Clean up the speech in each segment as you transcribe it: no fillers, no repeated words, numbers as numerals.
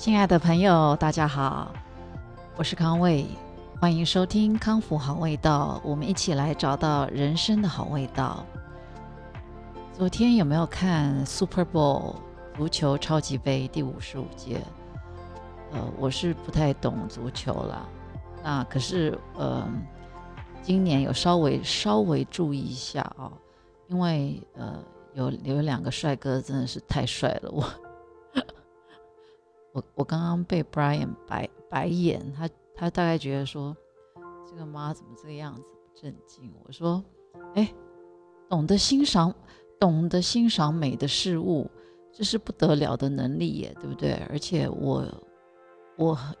亲爱的朋友，大家好，我是康卫，欢迎收听康复好味道，我们一起来找到人生的好味道。昨天有没有看 Super Bowl 足球超级杯第55届？我是不太懂足球了，那可是今年有稍微注意一下哦，因为有两个帅哥真的是太帅了，我刚刚被 Brian 白眼，他大概觉得说这个妈怎么这个样子不正经。我说懂得欣赏美的事物，这是不得了的能力耶，对不对？而且我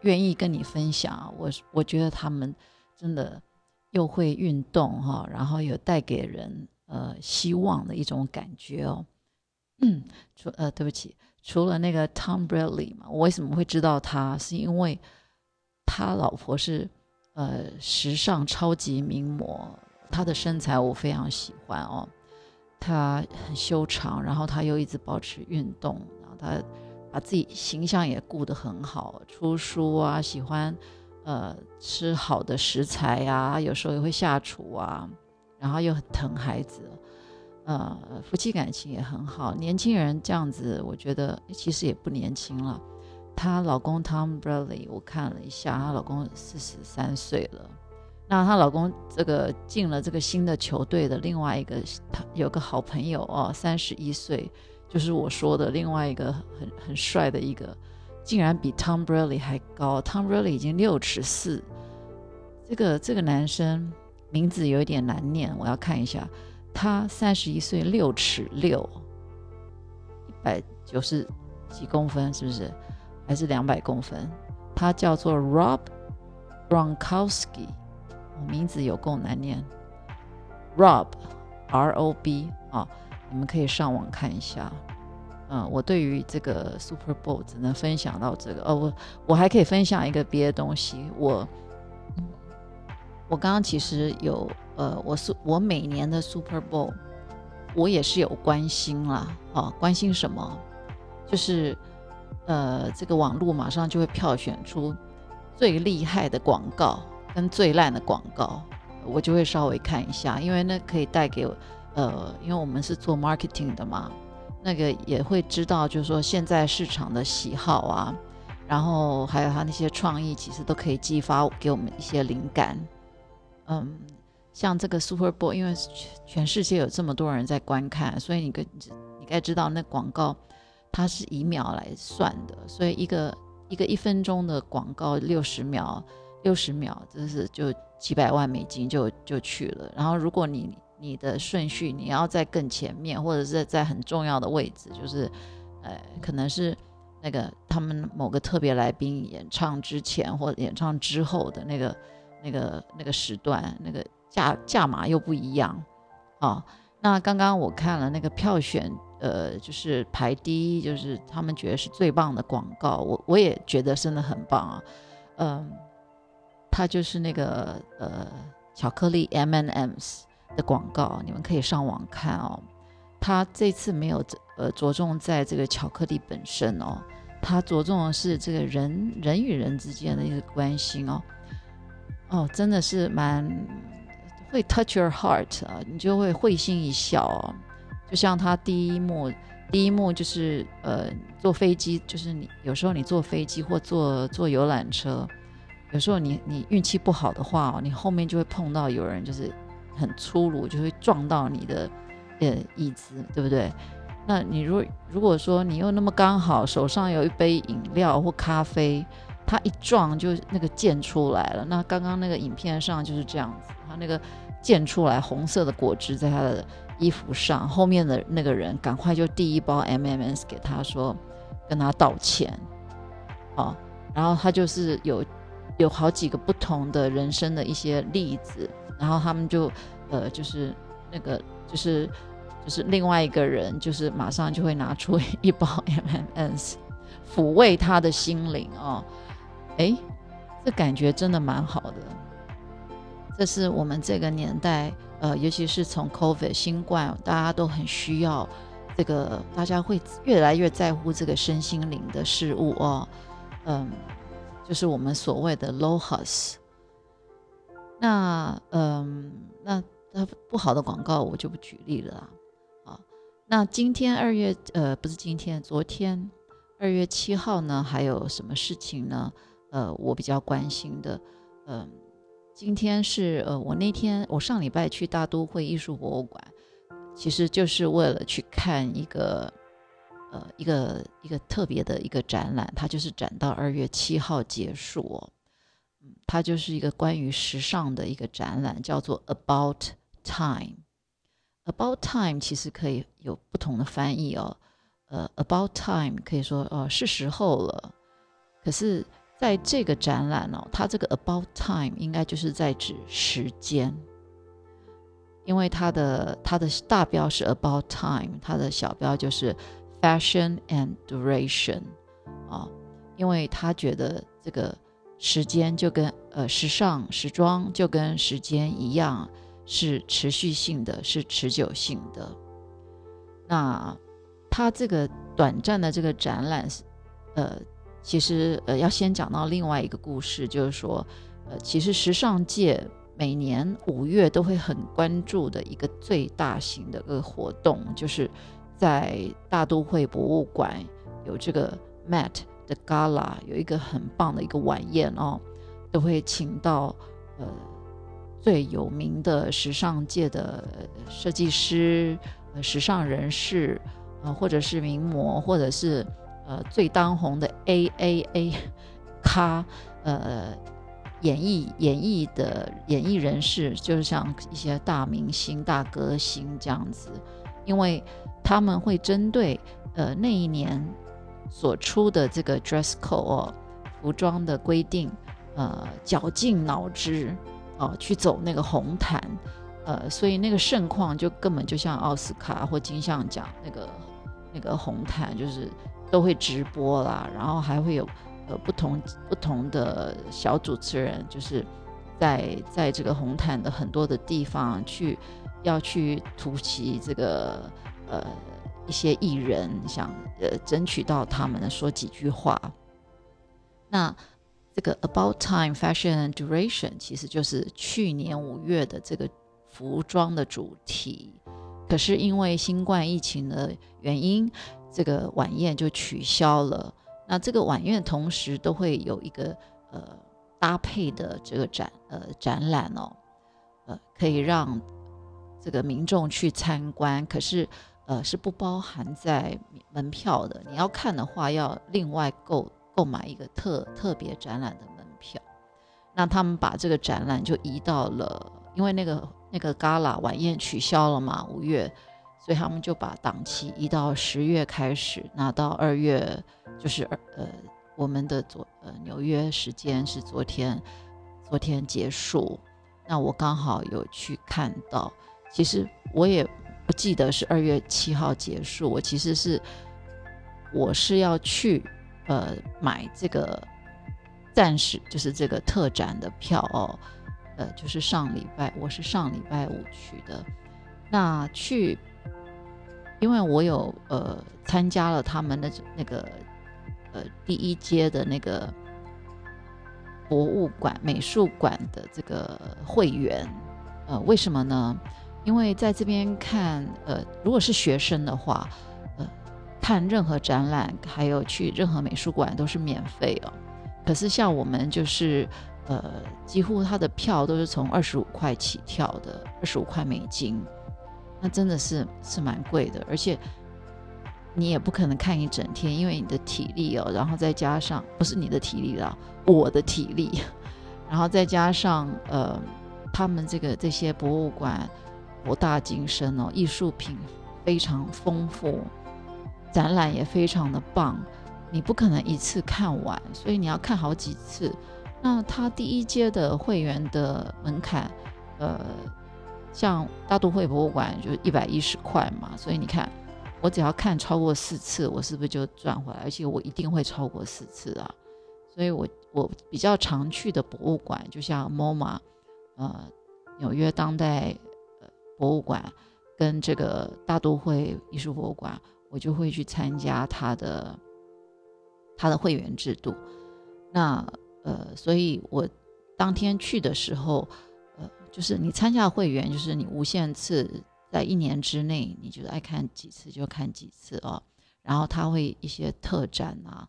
愿意跟你分享，我觉得他们真的又会运动哈，然后有带给人希望的一种感觉哦。对不起，除了那个 Tom Brady 嘛，我为什么会知道他？是因为他老婆是时尚超级名模，他的身材我非常喜欢哦。他很修长，然后他又一直保持运动，然后他把自己形象也顾得很好，出书啊，喜欢吃好的食材啊，有时候也会下厨啊，然后又很疼孩子。夫妻感情也很好，年轻人这样子，我觉得其实也不年轻了。她老公 Tom Brady 我看了一下，她老公43岁了。那她老公这个进了这个新的球队的另外一个，他有个好朋友哦，31岁，就是我说的另外一个很帅的一个，竟然比 Tom Brady 还高。Tom Brady 已经64，这个男生名字有点难念，我要看一下。他31岁，6尺6，190几公分，是不是？还是200公分？他叫做 Rob Gronkowski， 名字有够难念。Rob R-O-B 啊，你们可以上网看一下。我对于这个 Super Bowl 只能分享到这个。我还可以分享一个别的东西。我刚刚其实有。我每年的 Super Bowl 我也是有关心啦，关心什么？就是这个网络马上就会票选出最厉害的广告跟最烂的广告，我就会稍微看一下，因为那可以带给因为我们是做 marketing 的嘛，那个也会知道就是说现在市场的喜好啊，然后还有他那些创意，其实都可以激发给我们一些灵感。像这个 Super Bowl， 因为全世界有这么多人在观看，所以你该知道那广告它是以秒来算的，所以一个1分钟的广告60秒，就几百万美金就去了。然后如果你的顺序你要在更前面，或者是在很重要的位置，就是可能是那个他们某个特别来宾演唱之前或者演唱之后的那个时段，那个价码又不一样。那刚刚我看了那个票选，就是排第一，就是他们觉得是最棒的广告，我也觉得真的很棒啊。它就是那个巧克力 M&M's 的广告，你们可以上网看哦。它这次没有着重在这个巧克力本身哦，它着重的是这个人与人之间的一个关心哦。真的是蛮会 touch your heart 啊，你就会会心一笑哦。就像他第一幕就是坐飞机，就是你有时候你坐飞机或坐游览车，有时候你运气不好的话哦，你后面就会碰到有人就是很粗鲁，就会撞到你的椅子，对不对？那你如果说你又那么刚好手上有一杯饮料或咖啡，他一撞就那个溅出来了。那刚刚那个影片上就是这样子，他那个溅出来红色的果汁在他的衣服上，后面的那个人赶快就递一包 M&M's 给他，说跟他道歉。然后他就是有好几个不同的人生的一些例子，然后他们就就是那个就是另外一个人就是马上就会拿出一包 M&M's 抚慰他的心灵哦。这感觉真的蛮好的。这是我们这个年代，尤其是从 COVID 新冠，大家都很需要这个，大家会越来越在乎这个身心灵的事物哦。就是我们所谓的 LOHAS。 那不好的广告我就不举例了啊。那今天昨天2月7号呢，还有什么事情呢？我比较关心的，今天是我上礼拜去大都会艺术博物馆，其实就是为了去看一个特别的一个展览，它就是展到2月7号结束哦。它就是一个关于时尚的一个展览，叫做 About Time。About Time 其实可以有不同的翻译哦。About Time 可以说是时候了。可是在这个展览哦，它这个 About Time 应该就是在指时间，因为它的大标是 About Time， 它的小标就是 Fashion and Duration 因为他觉得这个时间就跟时尚时装就跟时间一样，是持续性的，是持久性的。那他这个短暂的这个展览，其实要先讲到另外一个故事，就是说，其实时尚界每年5月都会很关注的一个最大型的一个活动，就是在大都会博物馆有这个 Met 的 Gala， 有一个很棒的一个晚宴哦，都会请到最有名的时尚界的设计师、时尚人士。或者是名模，或者是最当红的 AAA 咖，演艺人士，就是像一些大明星、大歌星这样子，因为他们会针对那一年所出的这个 dress code 服装的规定，绞尽脑汁去走那个红毯，所以那个盛况就根本就像奥斯卡或金像奖那个红毯，就是都会直播啦，然后还会有不同的小主持人，就是在这个红毯的很多的地方去突袭这个一些艺人，想争取到他们说几句话。那这个 About Time Fashion and Duration 其实就是去年5月的这个服装的主题，可是因为新冠疫情的原因，这个晚宴就取消了。那这个晚宴同时都会有一个搭配的这个展览哦，可以让这个民众去参观，可是是不包含在门票的。你要看的话，要另外购买一个特别展览的门票。那他们把这个展览就移到了，因为那个 Gala 晚宴取消了嘛，5月，所以他们就把档期移到10月开始，那到2月就是我们的纽约时间是昨天结束。那我刚好有去看到，其实我也不记得是2月7号结束，我其实我是要去买这个暂时就是这个特展的票哦。就是上礼拜5去的。那因为我有参加了他们的那个第一届的那个博物馆美术馆的这个会员。为什么呢？因为在这边看如果是学生的话，看任何展览还有去任何美术馆都是免费哦。可是像我们就是几乎他的票都是从25块起跳的，25块美金，那真的是蛮贵的，而且你也不可能看一整天，因为你的体力然后再加上不是你的体力啦，我的体力，然后再加上他们这些博物馆博大精深哦，艺术品非常丰富，展览也非常的棒，你不可能一次看完，所以你要看好几次。那他第一阶的会员的门槛像大都会博物馆就110块嘛，所以你看我只要看超过4次，我是不是就赚回来，而且我一定会超过4次啊。所以我比较常去的博物馆就像 MOMA 纽约当代博物馆跟这个大都会艺术博物馆，我就会去参加他的会员制度。那所以我当天去的时候，就是你参加会员，就是你无限次在一年之内，你就是爱看几次就看几次哦。然后他会一些特展啊，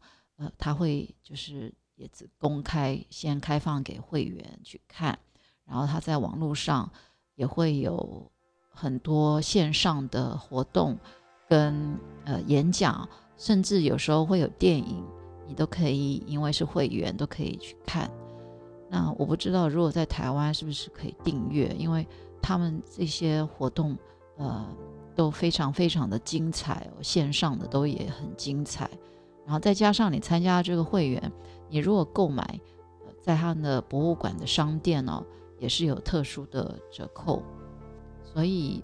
他会就是也只公开先开放给会员去看，然后他在网络上也会有很多线上的活动跟演讲，甚至有时候会有电影，你都可以因为是会员都可以去看。那我不知道如果在台湾是不是可以订阅，因为他们这些活动都非常非常的精彩哦，线上的都也很精彩。然后再加上你参加这个会员，你如果购买在他们的博物馆的商店哦，也是有特殊的折扣。所以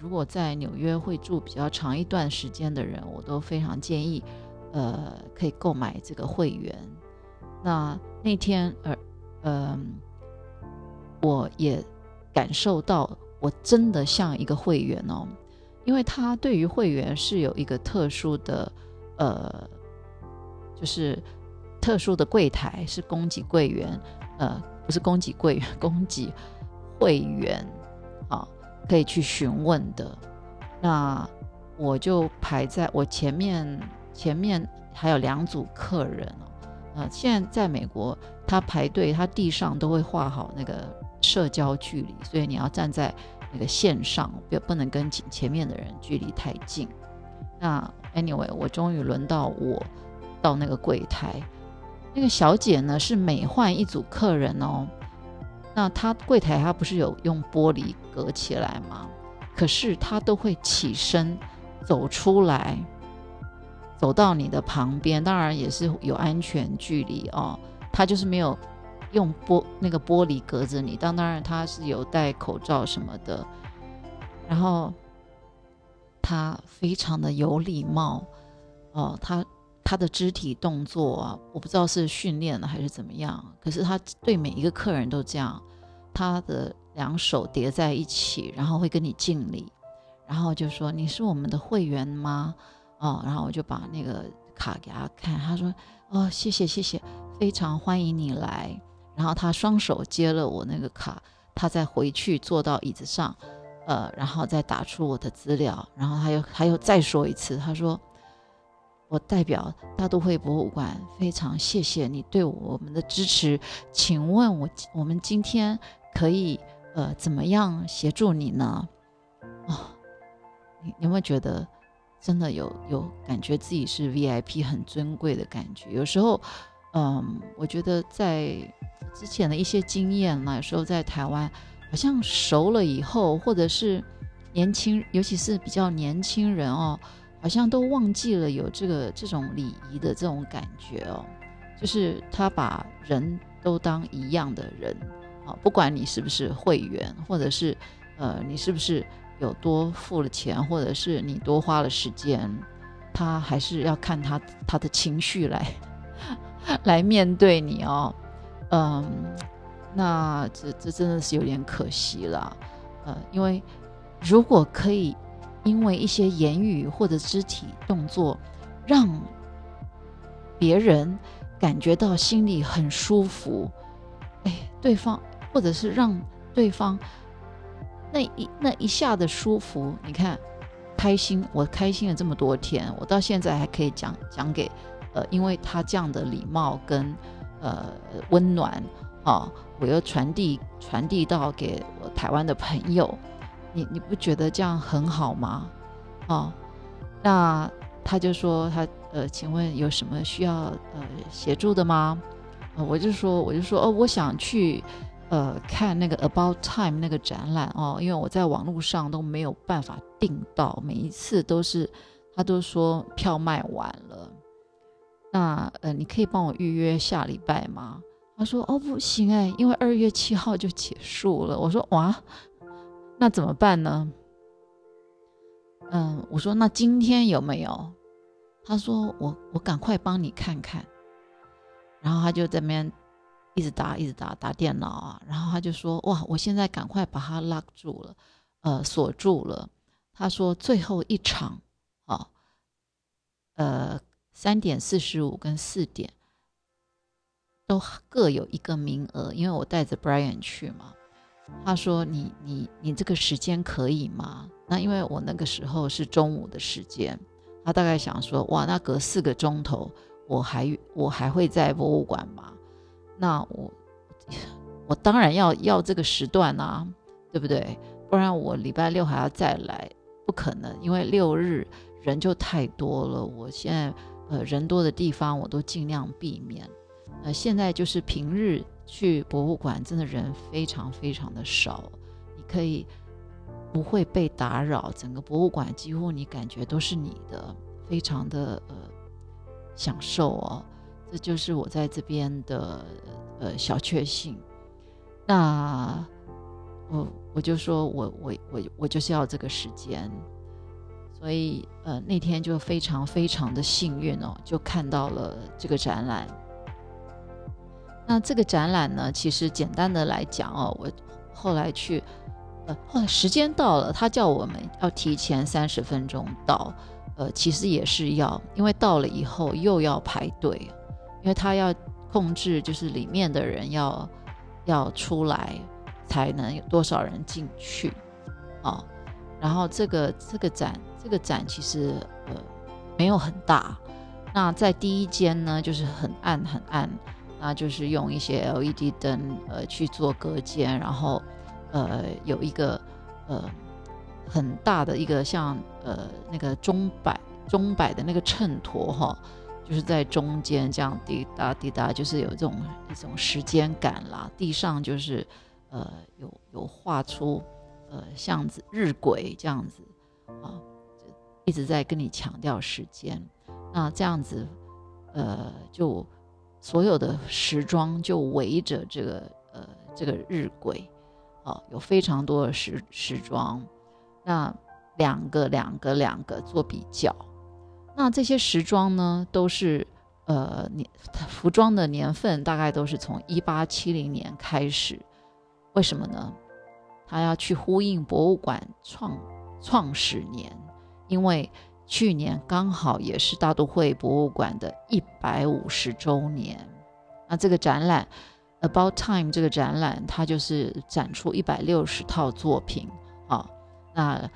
如果在纽约会住比较长一段时间的人，我都非常建议可以购买这个会员。那天我也感受到我真的像一个会员哦，因为他对于会员是有一个特殊的就是特殊的柜台，是供给柜员不是供给柜员，供给会员啊，可以去询问的。那我就排在我前面还有两组客人哦。现在在美国他排队，他地上都会画好那个社交距离，所以你要站在那个线上，不能跟前面的人距离太近。那 anyway 我终于轮到我到那个柜台，那个小姐呢是每换一组客人哦，那她柜台她不是有用玻璃隔起来吗？可是她都会起身走出来，走到你的旁边，当然也是有安全距离哦。他就是没有用那个玻璃隔着你，当然他是有戴口罩什么的。然后他非常的有礼貌哦，他的肢体动作啊，我不知道是训练了还是怎么样，可是他对每一个客人都这样，他的两手叠在一起，然后会跟你敬礼，然后就说你是我们的会员吗？哦，然后我就把那个卡给他看，他说哦，谢谢谢谢，非常欢迎你来。然后他双手接了我那个卡，他再回去坐到椅子上，然后再打出我的资料，然后他又再说一次，他说我代表大都会博物馆非常谢谢你对我们的支持，请问我们今天可以怎么样协助你呢？哦，你有没有觉得真的有感觉自己是 VIP 很尊贵的感觉？有时候我觉得在之前的一些经验啦，有时候在台湾好像熟了以后，或者是年轻，尤其是比较年轻人哦，好像都忘记了有这种礼仪的这种感觉哦，就是他把人都当一样的人啊，不管你是不是会员，或者是你是不是有多付了钱，或者是你多花了时间，他还是要看他的情绪来面对你哦。那这真的是有点可惜啦。因为如果可以因为一些言语或者肢体动作让别人感觉到心里很舒服，对方或者是让对方那一下的舒服，你看开心，我开心了这么多天，我到现在还可以讲给因为他这样的礼貌跟温暖哦，我又传递到给我台湾的朋友，你不觉得这样很好吗？哦，那他就说他请问有什么需要协助的吗？我就说哦，我想去看那个 About Time 那个展览哦，因为我在网络上都没有办法订到，每一次都是他都说票卖完了，那你可以帮我预约下礼拜吗？他说哦，不行因为2月7号就结束了。我说哇，那怎么办呢？我说那今天有没有？他说我赶快帮你看看，然后他就在那边一直打电脑啊，然后他就说哇，我现在赶快把它 lock 住了，锁住了。他说最后一场哦，3:45跟4点，都各有一个名额，因为我带着 Brian 去嘛。他说你这个时间可以吗？那因为我那个时候是中午的时间，他大概想说哇，那隔4个钟头我还会在博物馆吗？那我当然要这个时段啊，对不对？不然我礼拜六还要再来，不可能，因为6日人就太多了，我现在人多的地方我都尽量避免。现在就是平日去博物馆真的人非常非常的少，你可以不会被打扰，整个博物馆几乎你感觉都是你的，非常的享受哦。这就是我在这边的小确幸。那我就说我就是要这个时间，所以那天就非常非常的幸运哦，就看到了这个展览。那这个展览呢，其实简单的来讲哦，我后来去后来时间到了，他叫我们要提前30分钟到，其实也是要，因为到了以后又要排队，因为他要控制就是里面的人要出来才能有多少人进去哦。然后这个展其实没有很大，那在第一间呢就是很暗，那就是用一些 LED 灯去做隔间，然后有一个很大的一个像那个钟摆的那个秤砣哈，就是在中间这样滴答滴答，就是有一种时间感啦。地上就是有画出像日晷这样子啊，一直在跟你强调时间。那这样子就所有的时装就围着这个日晷。有非常多的 时装，那两个做比较。那这些时装呢都是服装的年份大概都是从1870年开始。为什么呢？他要去呼应博物馆创始年，因为去年刚好也是大都会博物馆的150周年。那这个展览About Time 这个展览，它就是展出160套作品啊。那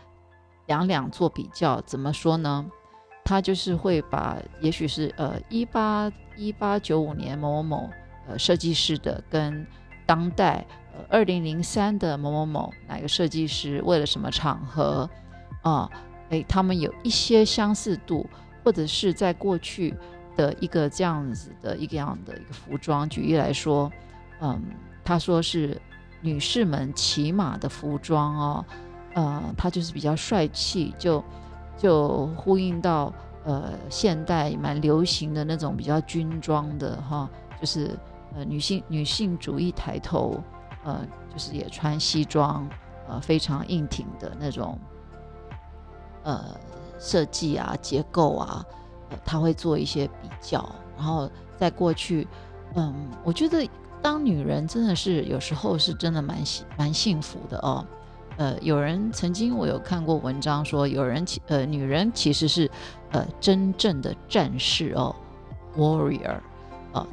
两做比较，怎么说呢？它就是会把，也许是1895年某某设计师的，跟当代2003的某某某哪个设计师为了什么场合啊，他们有一些相似度，或者是在过去的一个这样子的一个样的一个服装。举例来说。他说是女士们骑马的服装哦，他就是比较帅气，就呼应到现代蛮流行的那种比较军装的哈，就是女性主义抬头，就是也穿西装，非常硬挺的那种设计啊结构啊，他会做一些比较。然后在过去，我觉得。当女人真的是有时候是真的蛮幸福的哦，有人曾经我有看过文章说，有人女人其实是真正的战士哦 ，warrior，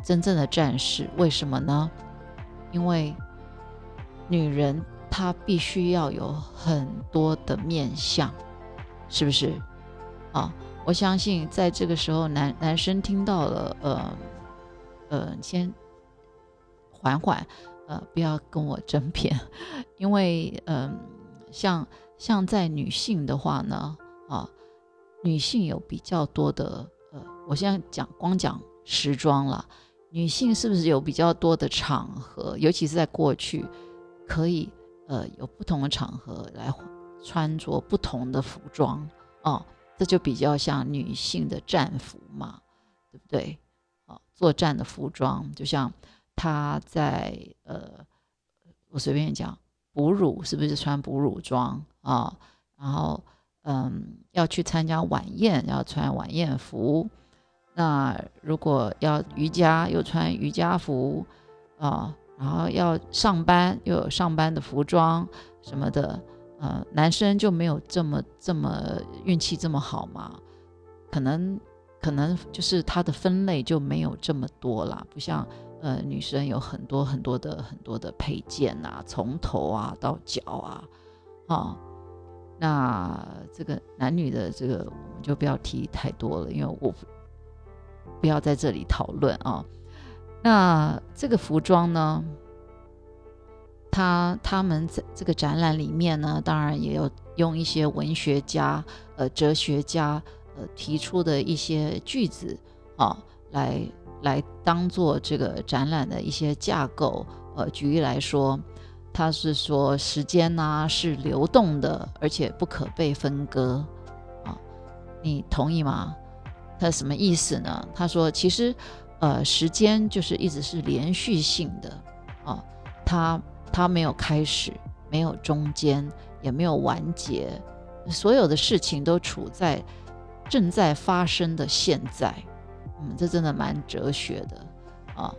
真正的战士。为什么呢？因为女人她必须要有很多的面向，是不是？我相信在这个时候，男生听到了，先。缓缓，不要跟我争辩，因为像在女性的话呢，女性有比较多的我现在光讲时装啦，女性是不是有比较多的场合，尤其是在过去可以有不同的场合来穿着不同的服装哦，这就比较像女性的战服嘛，对不对？作战的服装，就像。他在我随便讲，哺乳是不是穿哺乳装啊？然后要去参加晚宴，要穿晚宴服。那如果要瑜伽，又穿瑜伽服啊。然后要上班，又有上班的服装什么的。男生就没有这么运气这么好嘛？可能就是他的分类就没有这么多啦，不像女生有很多的配件啊，从头啊到脚啊，哦，那这个男女的这个我们就不要提太多了，因为我不要在这里讨论啊。那这个服装呢，他们这个展览里面呢，当然也有用一些文学家、哲学家提出的一些句子啊，来当做这个展览的一些架构。举例来说，他是说时间啊是流动的，而且不可被分割啊，你同意吗？他什么意思呢？他说其实时间就是一直是连续性的啊，它没有开始，没有中间，也没有完结，所有的事情都处在正在发生的现在。这真的蛮哲学的啊。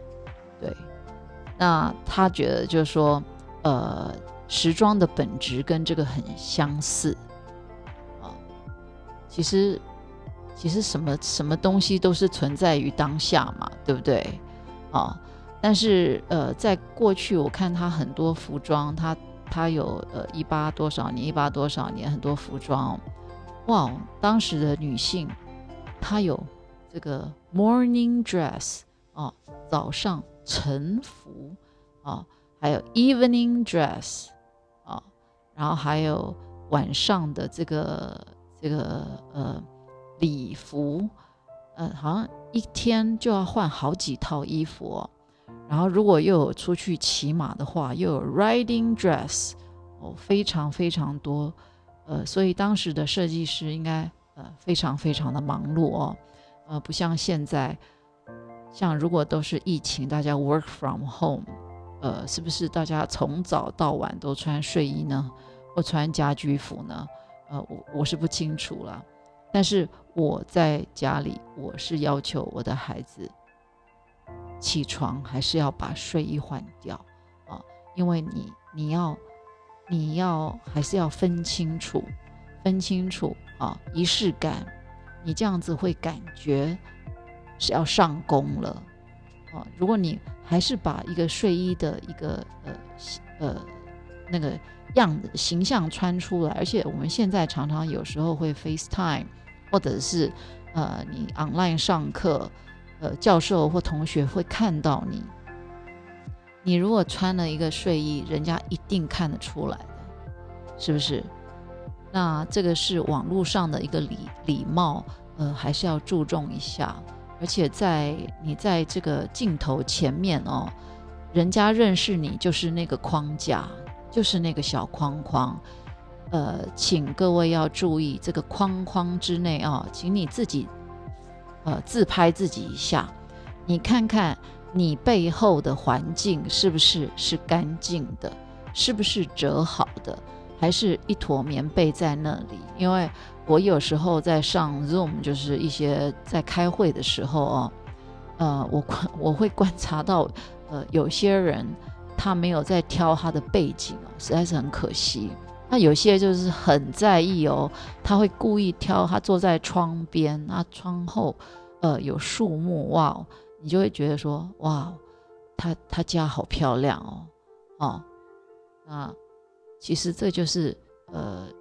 对，那他觉得就是说时装的本质跟这个很相似啊。其实什么东西都是存在于当下嘛，对不对啊？但是在过去我看他很多服装，他有18多少年很多服装，哇，当时的女性她有这个 morning dress 啊，早上晨服啊，还有 evening dress 啊，然后还有晚上的这个礼服，好像一天就要换好几套衣服哦。然后如果又有出去骑马的话，又有 riding dress 哦，非常非常多。所以当时的设计师应该非常非常的忙碌哦。不像现在，像如果都是疫情，大家 work from home， 是不是大家从早到晚都穿睡衣呢，或穿家居服呢？我是不清楚啦。但是我在家里，我是要求我的孩子起床还是要把睡衣换掉啊，因为你要还是要分清楚啊，仪式感。你这样子会感觉是要上工了啊，如果你还是把一个睡衣的一个那个样子形象穿出来，而且我们现在常常有时候会 FaceTime， 或者是你 online 上课，教授或同学会看到你。你如果穿了一个睡衣，人家一定看得出来的，是不是？那这个是网络上的一个礼貌，还是要注重一下。而且你在这个镜头前面哦，人家认识你就是那个框架，就是那个小框框。请各位要注意这个框框之内哦，请你自己自拍自己一下，你看看你背后的环境是不是干净的，是不是折好的。还是一坨棉被在那里，因为我有时候在上 Zoom， 就是一些在开会的时候哦，我会观察到，有些人他没有在挑他的背景哦，实在是很可惜。那有些就是很在意哦，他会故意挑，他坐在窗边，那窗后有树木，哇，你就会觉得说哇，他家好漂亮哦，哦，那其实这就是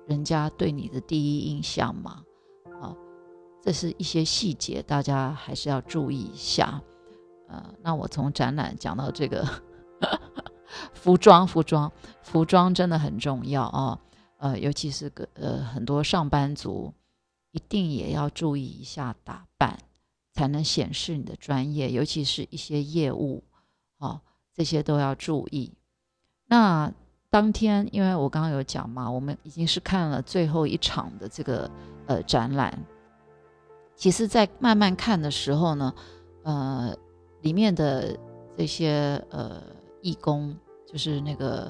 人家对你的第一印象嘛，啊，这是一些细节，大家还是要注意一下。那我从展览讲到这个服装真的很重要啊，尤其是很多上班族一定也要注意一下打扮，才能显示你的专业，尤其是一些业务啊，这些都要注意。那当天因为我刚刚有讲嘛，我们已经是看了最后一场的这个展览。其实在慢慢看的时候呢，里面的这些义工，就是那个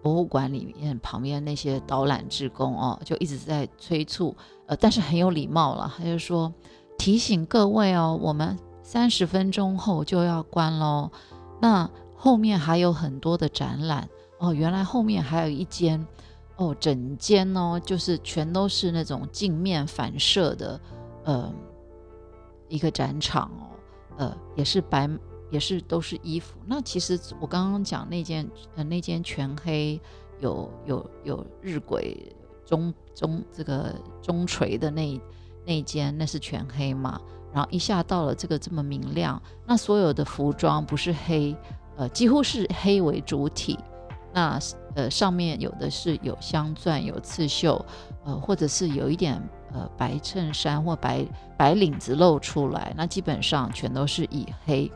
博物馆里面旁边那些导览志工哦，就一直在催促，但是很有礼貌了，他就说提醒各位哦，我们30分钟后就要关咯，那后面还有很多的展览哦，原来后面还有一间哦，整间哦，就是全都是那种镜面反射的一个展场哦，也是也是都是衣服。那其实我刚刚讲那件全黑有日晷中垂的那一件，那是全黑嘛。然后一下到了这个这么明亮，那所有的服装不是黑，几乎是黑为主体。那上面有的是有镶钻、有刺绣，或者是有一点白衬衫或白领子露出来，那基本上全都是以黑。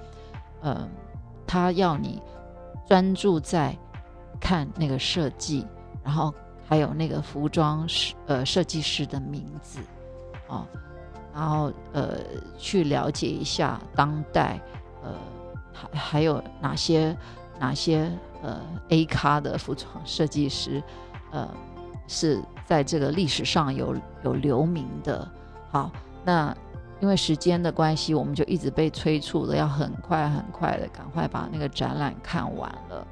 他要你专注在看那个设计，然后还有那个服装设计师的名字，哦，然后去了解一下当代还有哪些A 咖的服装设计师是在这个历史上有留名的。好，那因为时间的关系，我们就一直被催促的要很快的赶快把那个展览看完了。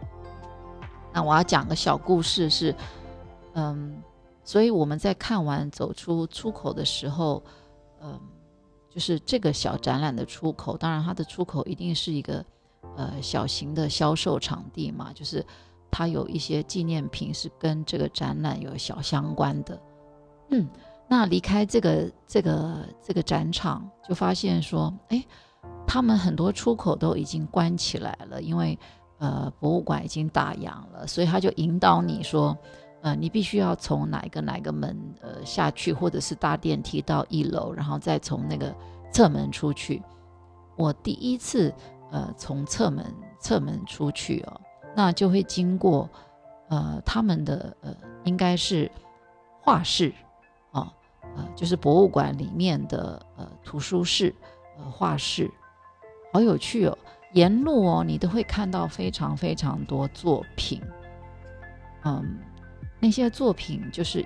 那我要讲个小故事是，所以我们在看完走出出口的时候，就是这个小展览的出口，当然它的出口一定是一个小型的销售场地嘛，就是它有一些纪念品是跟这个展览有小相关的。那离开这个展场，就发现说，哎，他们很多出口都已经关起来了，因为博物馆已经打烊了，所以他就引导你说，你必须要从哪一个门下去，或者是搭电梯到一楼，然后再从那个侧门出去。我第一次从侧门出去哦，那就会经过他们的应该是画室哦，就是博物馆里面的图书室、画室，好有趣哦。沿路哦，你都会看到非常非常多作品，那些作品就是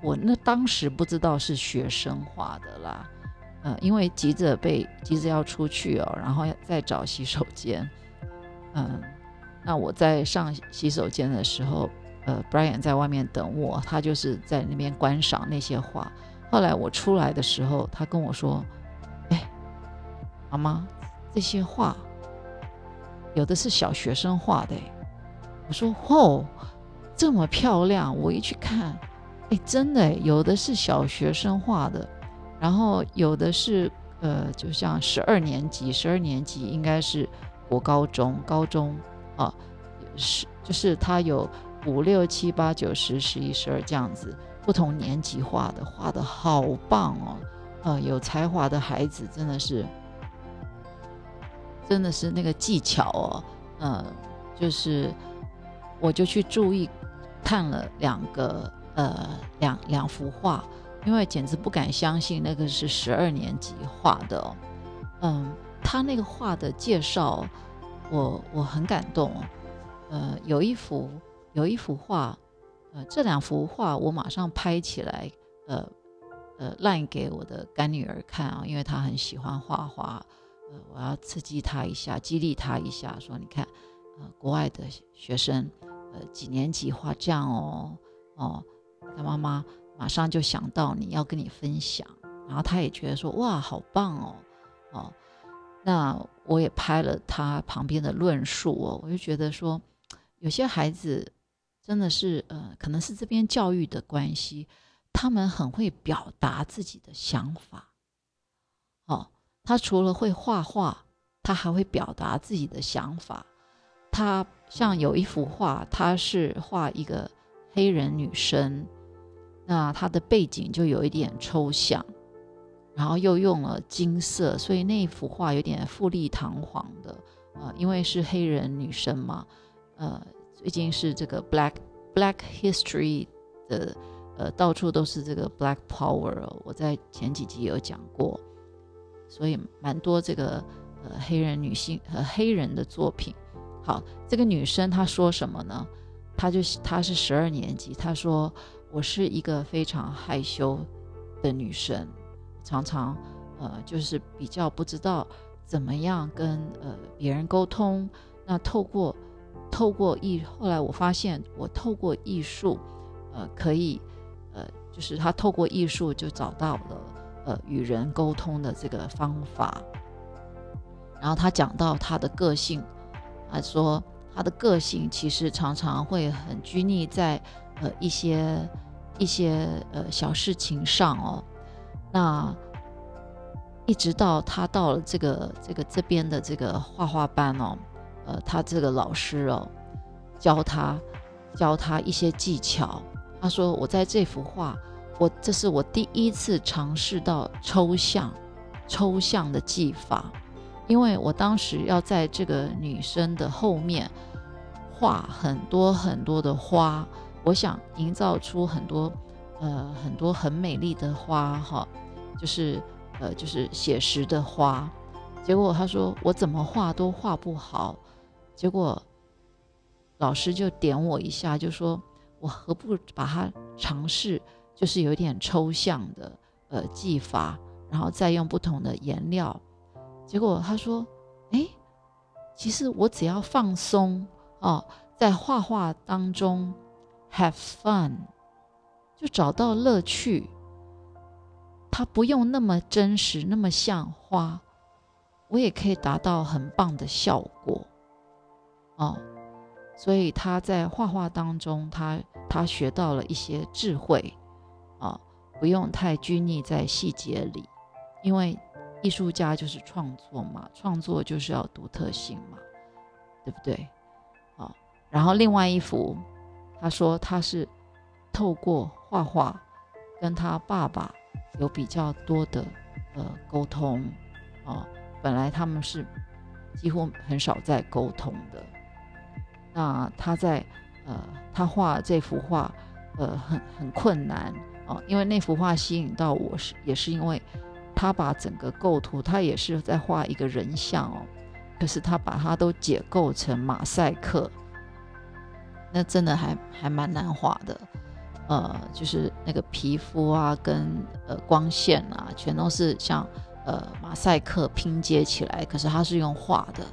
我那当时不知道是学生画的啦，因为急着要出去哦，然后再找洗手间，那我在上洗手间的时候，Brian 在外面等我，他就是在那边观赏那些画。后来我出来的时候，他跟我说：“哎，妈妈。”这些画有的是小学生画的。我说哦，这么漂亮，我一去看，真的有的是小学生画的，然后有的是就像12年级应该是国高中啊，就是他有5、6、7、8、9、10、11、12这样子不同年级画的好棒哦，有才华的孩子真的是那个技巧哦，就是我就去注意看了两幅画，因为简直不敢相信那个是12年级画的哦。他那个画的介绍，我很感动哦。有一幅画，这两幅画我马上拍起来，烂给我的干女儿看啊，因为她很喜欢画画。我要刺激他一下，激励他一下，说你看，国外的学生，几年级画这样哦，他妈妈马上就想到你要跟你分享，然后他也觉得说哇，好棒哦，那我也拍了他旁边的论述哦，我就觉得说，有些孩子真的是可能是这边教育的关系，他们很会表达自己的想法，哦。他除了会画画，他还会表达自己的想法。他像有一幅画，他是画一个黑人女生，那她的背景就有一点抽象，然后又用了金色，所以那幅画有点富丽堂皇的，因为是黑人女生嘛，最近是这个 Black History 的，到处都是这个 Black Power， 我在前几集有讲过。所以蛮多这个黑人女性和黑人的作品。好，这个女生她说什么呢？她是12年级，她说我是一个非常害羞的女生，常常就是比较不知道怎么样跟别人沟通。那透过后来我发现我透过艺术可以就是她透过艺术就找到了与人沟通的这个方法。然后他讲到他的个性，他说他的个性其实常常会很拘泥在一些小事情上哦。那一直到他到了这边的这个画画班哦，他这个老师哦教他一些技巧。他说我在这幅画，这是我第一次尝试到抽象的技法，因为我当时要在这个女生的后面画很多很多的花，我想营造出很多很美丽的花哈，就是写实的花。结果他说我怎么画都画不好，结果老师就点我一下，就说我何不把它尝试就是有点抽象的技法，然后再用不同的颜料。结果他说其实我只要放松哦，在画画当中 have fun， 就找到乐趣，他不用那么真实那么像花，我也可以达到很棒的效果哦。所以他在画画当中他学到了一些智慧哦，不用太拘泥在细节里，因为艺术家就是创作嘛，创作就是要独特性嘛，对不对？好，然后另外一幅，他说他是透过画画跟他爸爸有比较多的沟通哦，本来他们是几乎很少在沟通的。那他在他画这幅画很困难哦，因为那幅画吸引到我也是因为。他把整个构图，他也是在画一个人像哦，可是他把它都解构成马赛克，那真的还蛮难画的，就是那个皮肤啊跟光线啊，全都是像马赛克拼接起来，可是他是用画的。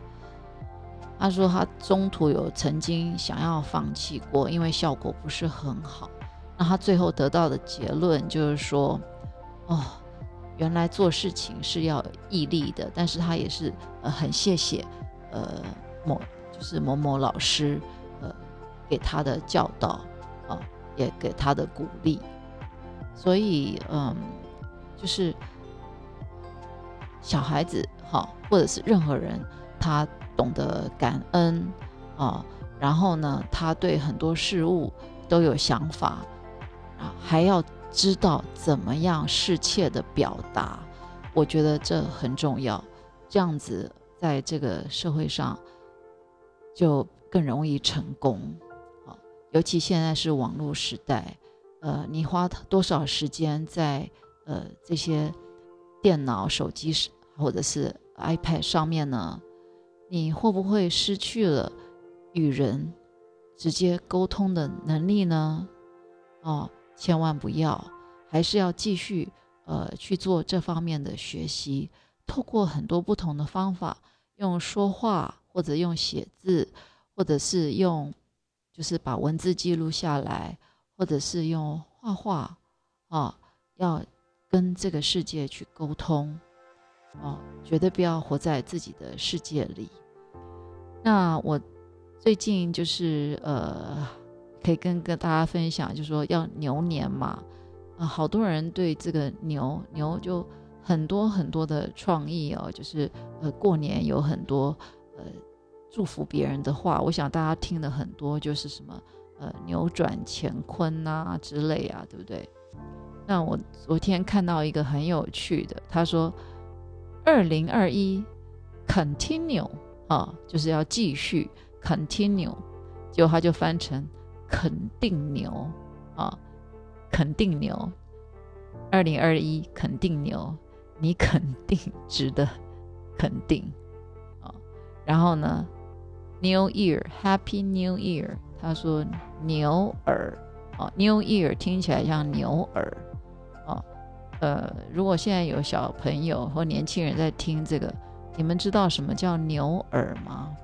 他说他中途有曾经想要放弃过，因为效果不是很好。那他最后得到的结论就是说，哦。原来做事情是要毅力的，但是他也是很谢谢某老师给他的教导也给他的鼓励。所以就是小孩子或者是任何人，他懂得感恩然后呢他对很多事物都有想法还要知道怎么样适切的表达，我觉得这很重要，这样子在这个社会上就更容易成功。尤其现在是网络时代，你花多少时间在这些电脑、手机或者是 iPad 上面呢？你会不会失去了与人直接沟通的能力呢？千万不要，还是要继续去做这方面的学习，透过很多不同的方法，用说话或者用写字，或者是用就是把文字记录下来，或者是用画画要跟这个世界去沟通绝对不要活在自己的世界里。那我最近就是可以跟大家分享，就是说要牛年嘛，好多人对这个牛就很多很多的创意哦，就是过年有很多祝福别人的话，我想大家听了很多，就是什么扭转乾坤啊之类啊，对不对？那我昨天看到一个很有趣的，他说2021 continue 就是要继续 continue， 结果他就翻成肯定牛2021肯定牛，你肯定值得肯定然后呢 New Year Happy New Year， 他说牛耳New Year 听起来像牛耳如果现在有小朋友或年轻人在听这个，你们知道什么叫牛耳吗？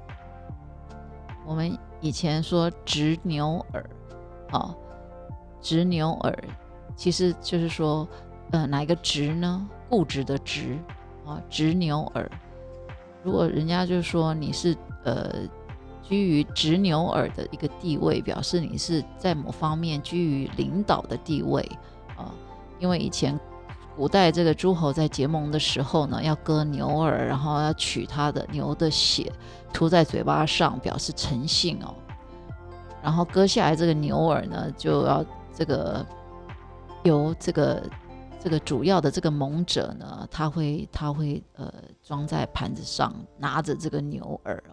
我们以前说执牛耳执牛耳其实就是说哪一个执呢？固执的执执牛耳如果人家就说你是居于执牛耳的一个地位，表示你是在某方面居于领导的地位因为以前古代这个诸侯在结盟的时候呢，要割牛耳，然后要取他的牛的血涂在嘴巴上，表示诚信哦。然后割下来这个牛耳呢，就要这个由这个主要的这个盟者呢，他会装在盘子上，拿着这个牛耳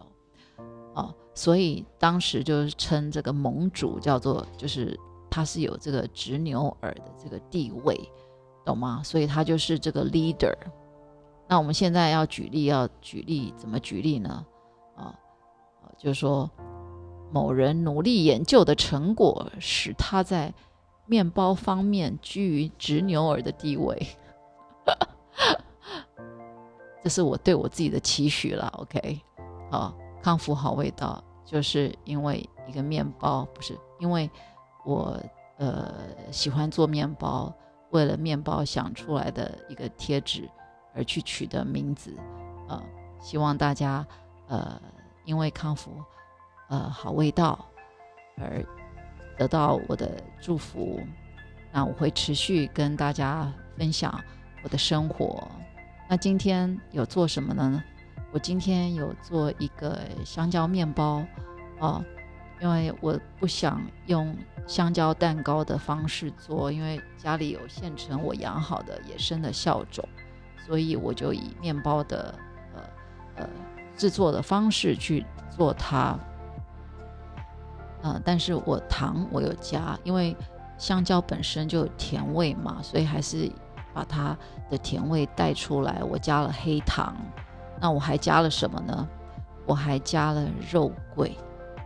哦，所以当时就称这个盟主叫做，就是他是有这个执牛耳的这个地位，懂吗？所以他就是这个 leader。 那我们现在要举例怎么举例呢？就是说某人努力研究的成果使他在面包方面居于执牛耳的地位这是我对我自己的期许啦 OK 康复好味道，就是因为一个面包，不是因为我喜欢做面包，为了面包想出来的一个贴纸而去取的名字希望大家因为康复好味道而得到我的祝福。那我会持续跟大家分享我的生活。那今天有做什么呢？我今天有做一个香蕉面包因为我不想用香蕉蛋糕的方式做，因为家里有现成我养好的野生的酵种，所以我就以面包的制作的方式去做它但是我糖我有加，因为香蕉本身就有甜味嘛，所以还是把它的甜味带出来，我加了黑糖。那我还加了什么呢？我还加了肉桂，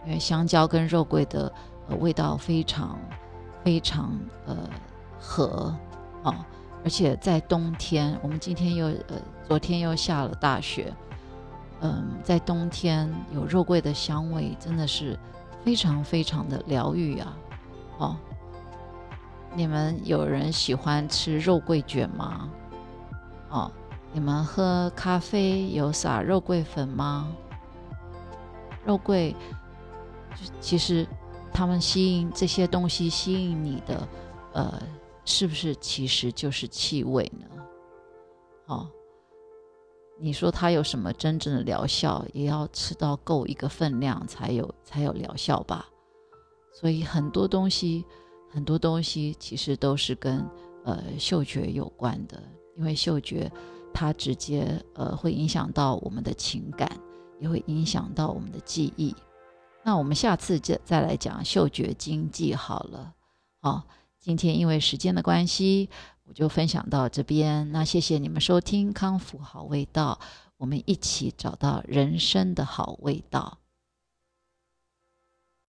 因为香蕉跟肉桂的味道非常非常合而且在冬天，我们今天又昨天又下了大雪在冬天有肉桂的香味真的是非常非常的疗愈啊你们有人喜欢吃肉桂卷吗？你们喝咖啡有撒肉桂粉吗？肉桂其实他们吸引这些东西吸引你的是不是其实就是气味呢？你说它有什么真正的疗效，也要吃到够一个分量才有疗效吧。所以很多东西其实都是跟嗅觉有关的，因为嗅觉它直接会影响到我们的情感，也会影响到我们的记忆。那我们下次再来讲嗅觉经济好了。今天因为时间的关系，我就分享到这边。那谢谢你们收听康复好味道，我们一起找到人生的好味道。